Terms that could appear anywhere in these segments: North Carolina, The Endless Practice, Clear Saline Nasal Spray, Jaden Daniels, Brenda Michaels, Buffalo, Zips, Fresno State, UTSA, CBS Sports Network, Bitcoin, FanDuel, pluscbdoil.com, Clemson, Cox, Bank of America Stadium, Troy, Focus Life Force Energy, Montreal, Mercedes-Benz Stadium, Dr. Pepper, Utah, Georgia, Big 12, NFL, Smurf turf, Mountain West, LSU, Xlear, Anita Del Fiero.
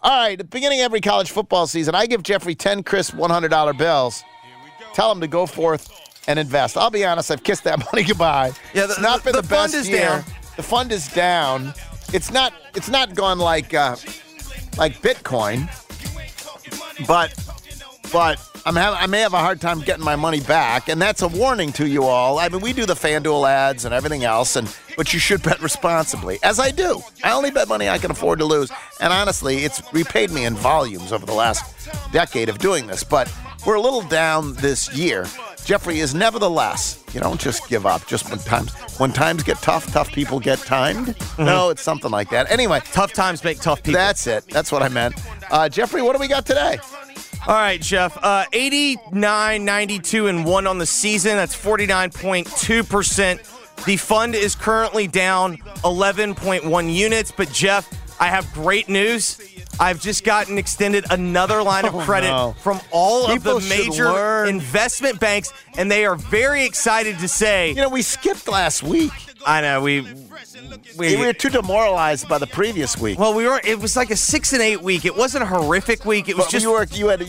All right, at the beginning of every college football season, I give Jeffrey 10 crisp $100 bills, tell him to go forth and invest. I'll be honest, I've kissed that money goodbye. Yeah, it's not been the best year. Down. The fund is down. It's not gone like Bitcoin, but I may have a hard time getting my money back, and that's a warning to you all. I mean, we do the FanDuel ads and everything else, but you should bet responsibly, as I do. I only bet money I can afford to lose, and honestly, it's repaid me in volumes over the last decade of doing this, but we're a little down this year. Jeffrey is nevertheless, you don't just give up. Just when times get tough people get timed. Mm-hmm. No, it's something like that. Anyway. Tough times make tough people. That's it. That's what I meant. Jeffrey, what do we got today? All right, Jeff, 89, 92, and 1 on the season. That's 49.2%. The fund is currently down 11.1 units. But, Jeff, I have great news. I've just gotten extended another line of credit from all of the major investment banks, and they are very excited to say. You know, we skipped last week. I know. We were too demoralized by the previous week. Well, we were. It was like a 6 and 8 week. It wasn't a horrific week. It was just you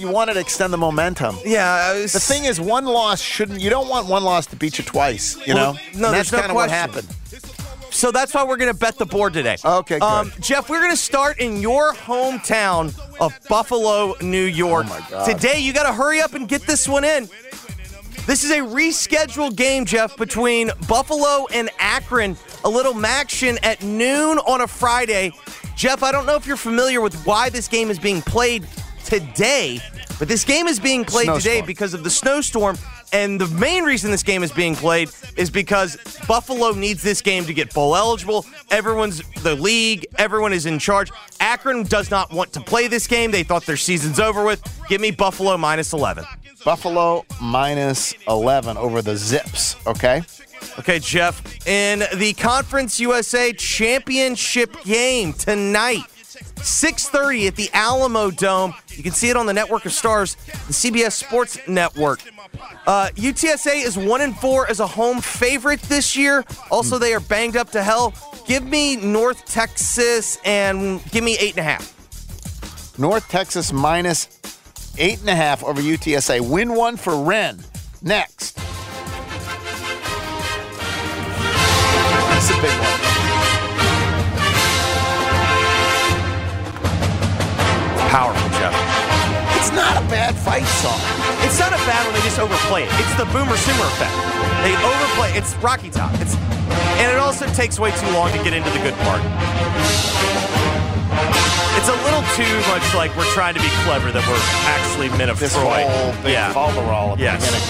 wanted to extend the momentum. Yeah. The thing is, one loss shouldn't. You don't want one loss to beat you twice. You know. No, that's kind of what happened. So that's why we're going to bet the board today. Okay, good. Jeff, we're going to start in your hometown of Buffalo, New York. Oh, my God. Today, you got to hurry up and get this one in. This is a rescheduled game, Jeff, between Buffalo and Akron. A little action at noon on a Friday. Jeff, I don't know if you're familiar with why this game is being played today, but this game is being played today because of the snowstorm. And the main reason this game is being played is because Buffalo needs this game to get bowl eligible. Everyone's the league. Everyone is in charge. Akron does not want to play this game. They thought their season's over with. Give me Buffalo minus 11. Buffalo minus 11 over the Zips, okay? Okay, Jeff. In the Conference USA Championship game tonight, 6:30 at the Alamo Dome. You can see it on the Network of Stars, the CBS Sports Network. UTSA is 1-4 as a home favorite this year. Also, they are banged up to hell. Give me North Texas and give me 8.5. North Texas minus 8.5 over UTSA. Win one for Wren. Next. That's a big one. Powerful, Jeff. It's not a bad fight song. It's not a bad one. They just overplay it. It's the Boomer Sooner effect. They overplay it. It's Rocky Top. And it also takes way too long to get into the good part. It's a little too much like we're trying to be clever that we're actually men of Troy. Yeah. Folderol at the beginning.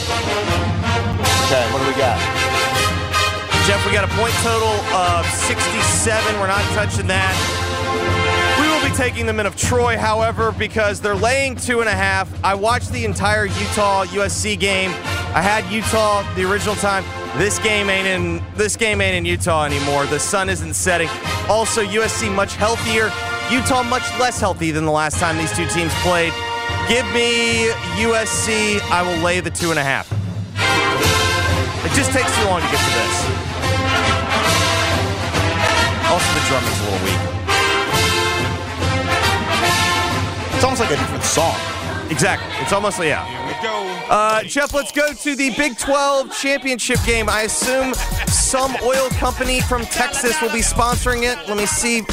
Okay, what do we got? Jeff, we got a point total of 67. We're not touching that. Taking the men of Troy, however, because they're laying 2.5. I watched the entire Utah-USC game. I had Utah the original time. This game ain't in Utah anymore. The sun isn't setting. Also, USC much healthier. Utah much less healthy than the last time these two teams played. Give me USC. I will lay the 2.5. It just takes too long to get to this. Also, the drumming's a little weak. It's almost like a different song. Exactly. It's almost like, yeah. Here we go. Jeff, let's go to the Big 12 championship game. I assume some oil company from Texas will be sponsoring it. Let me see.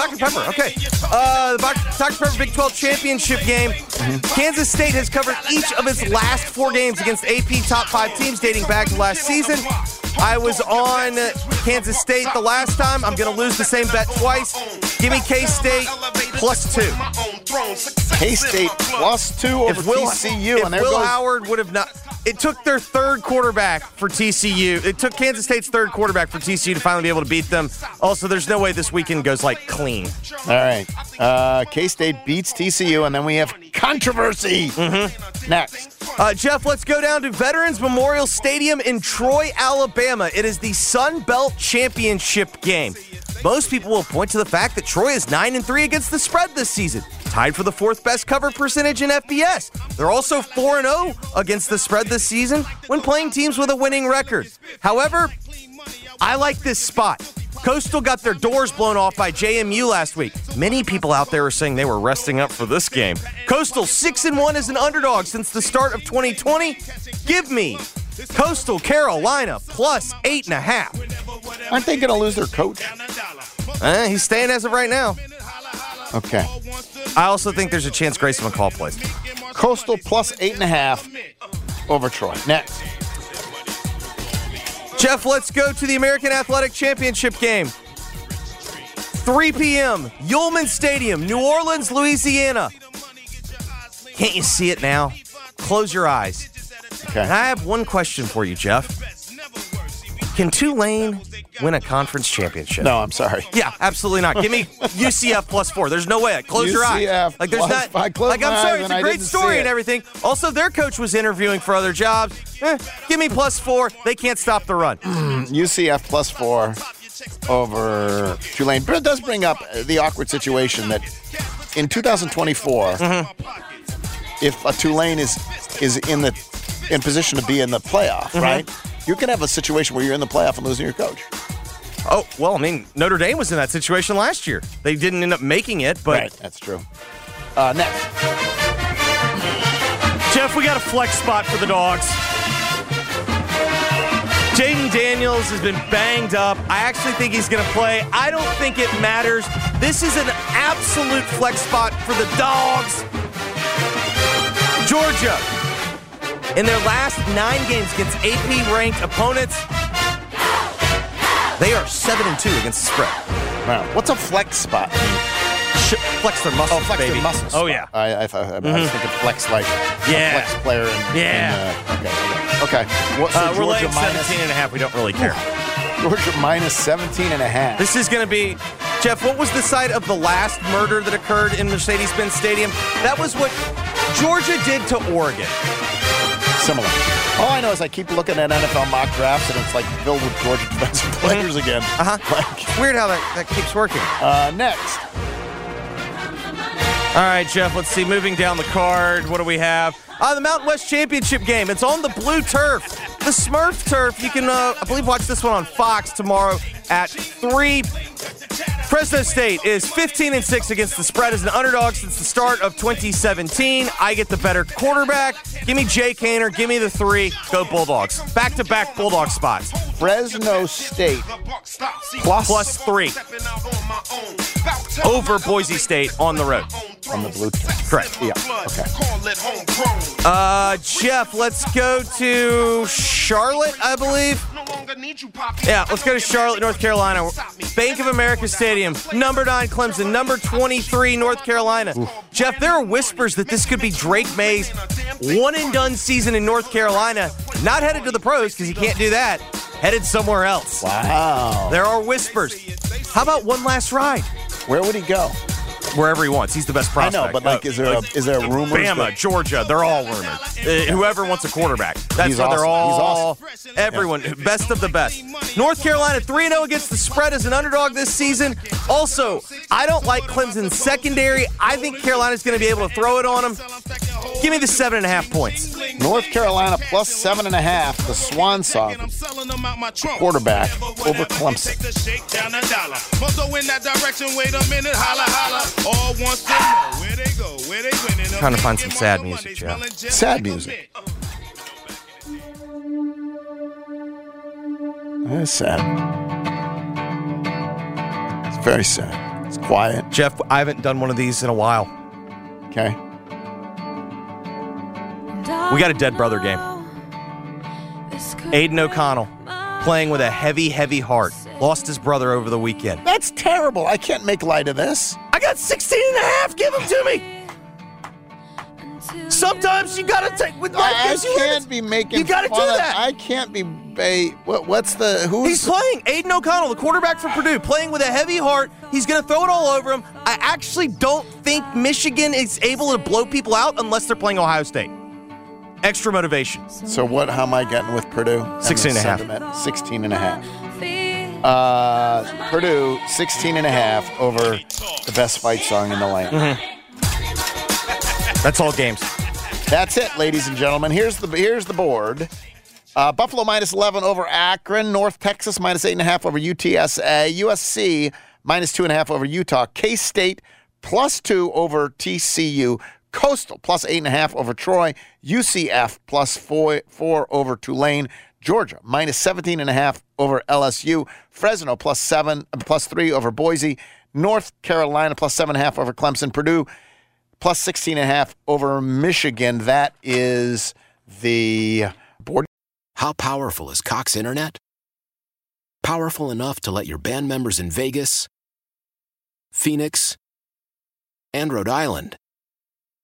Dr. Pepper. Okay. The Dr. Pepper Big 12 championship game. Kansas State has covered each of its last four games against AP top five teams dating back to last season. I was on Kansas State the last time. I'm going to lose the same bet twice. Give me K-State +2. K-State +2 over TCU. Howard would have not... It took their third quarterback for TCU. It took Kansas State's third quarterback for TCU to finally be able to beat them. Also, there's no way this weekend goes, like, clean. All right. K-State beats TCU, and then we have controversy. Next. Jeff, let's go down to Veterans Memorial Stadium in Troy, Alabama. It is the Sun Belt Championship game. Most people will point to the fact that Troy is 9-3 against the spread this season, tied for the fourth best cover percentage in FBS. They're also 4-0 against the spread this season when playing teams with a winning record. However, I like this spot. Coastal got their doors blown off by JMU last week. Many people out there are saying they were resting up for this game. Coastal 6-1 as an underdog since the start of 2020. Give me Coastal Carolina +8.5. Aren't they going to lose their coach? He's staying as of right now. Okay. I also think there's a chance Grayson McCall plays. Coastal +8.5 over Troy. Next. Jeff, let's go to the American Athletic Championship game. 3 p.m., Ullman Stadium, New Orleans, Louisiana. Can't you see it now? Close your eyes. Okay. And I have one question for you, Jeff. Can Tulane win a conference championship? No, I'm sorry. Yeah, absolutely not. Give me UCF +4. There's no way. Close your eyes. Like there's not. Like I'm sorry, it's a great story and everything. Also, their coach was interviewing for other jobs. Give me +4. They can't stop the run. UCF +4 over Tulane, but it does bring up the awkward situation that in 2024, if a Tulane is in position to be in the playoff, right? You can have a situation where you're in the playoff and losing your coach. Oh, well, I mean, Notre Dame was in that situation last year. They didn't end up making it, but... Right, that's true. Next. Jeff, we got a flex spot for the dogs. Jaden Daniels has been banged up. I actually think he's going to play. I don't think it matters. This is an absolute flex spot for the dogs. Georgia. In their last 9 games against AP-ranked opponents, they are 7-2 against the spread. Wow. What's a flex spot? Flex their muscles, their muscles. Oh, yeah. I was thinking flex like a flex player. Okay. So we're laying 17.5. We don't really care. Georgia -17.5. This is going to be... Jeff, what was the site of the last murder that occurred in Mercedes-Benz Stadium? That was what Georgia did to Oregon. Similar. All I know is I keep looking at NFL mock drafts, and it's like filled with Georgia defensive players again. Like, weird how that keeps working. Next. All right, Jeff, let's see. Moving down the card, what do we have? The Mountain West Championship game. It's on the blue turf, the Smurf turf. You can, I believe, watch this one on Fox tomorrow at 3. Fresno State is 15-6 against the spread as an underdog since the start of 2017. I get the better quarterback. Give me Jay Kaner. Give me the 3. Go Bulldogs. Back-to-back Bulldog spots. Fresno State plus 3 over Boise State on the road. On the blue turf. Correct. Yeah. Okay. Jeff, let's go to Charlotte, I believe. Yeah, let's go to Charlotte, North Carolina. Bank of America Stadium, number 9 Clemson, number 23 North Carolina. Ooh. Jeff, there are whispers that this could be Drake May's one-and-done season in North Carolina. Not headed to the pros because he can't do that. Headed somewhere else. Wow. There are whispers. How about one last ride? Where would he go? Wherever he wants. He's the best prospect. I know, but like, is there a rumor? Bama, Georgia, they're all rumored. Whoever wants a quarterback. That's why they're all, everyone, best of the best. North Carolina 3-0 against the spread as an underdog this season. Also, I don't like Clemson's secondary. I think Carolina's going to be able to throw it on them. Give me the 7.5 points. North Carolina +7.5, the swan song quarterback over Clemson. Trying to find some sad music, Jeff. Sad music. That's sad. It's very sad. It's quiet. Jeff, I haven't done one of these in a while. Okay. We got a dead brother game. Aiden O'Connell playing with a heavy, heavy heart. Lost his brother over the weekend. That's terrible. I can't make light of this. I got 16 and a half. Give them to me. Sometimes you got to take with life. I can't be making you gotta fun do that. I can't be He's playing Aiden O'Connell, the quarterback for Purdue, playing with a heavy heart. He's going to throw it all over him. I actually don't think Michigan is able to blow people out unless they're playing Ohio State. Extra motivation. So what? How am I getting with Purdue? 16 and a half. 16 and a half. Purdue, 16 and a half over the best fight song in the land. Mm-hmm. That's all games. That's it, ladies and gentlemen. Here's the board. Buffalo minus 11 over Akron. North Texas minus 8.5 over UTSA. USC minus 2.5 over Utah. K-State plus 2 over TCU. Coastal, plus 8.5 over Troy. UCF, plus 4 over Tulane. Georgia, minus 17.5 over LSU. Fresno, plus 3 over Boise. North Carolina, plus 7.5 over Clemson. Purdue, plus 16.5 over Michigan. That is the board. How powerful is Cox Internet? Powerful enough to let your band members in Vegas, Phoenix, and Rhode Island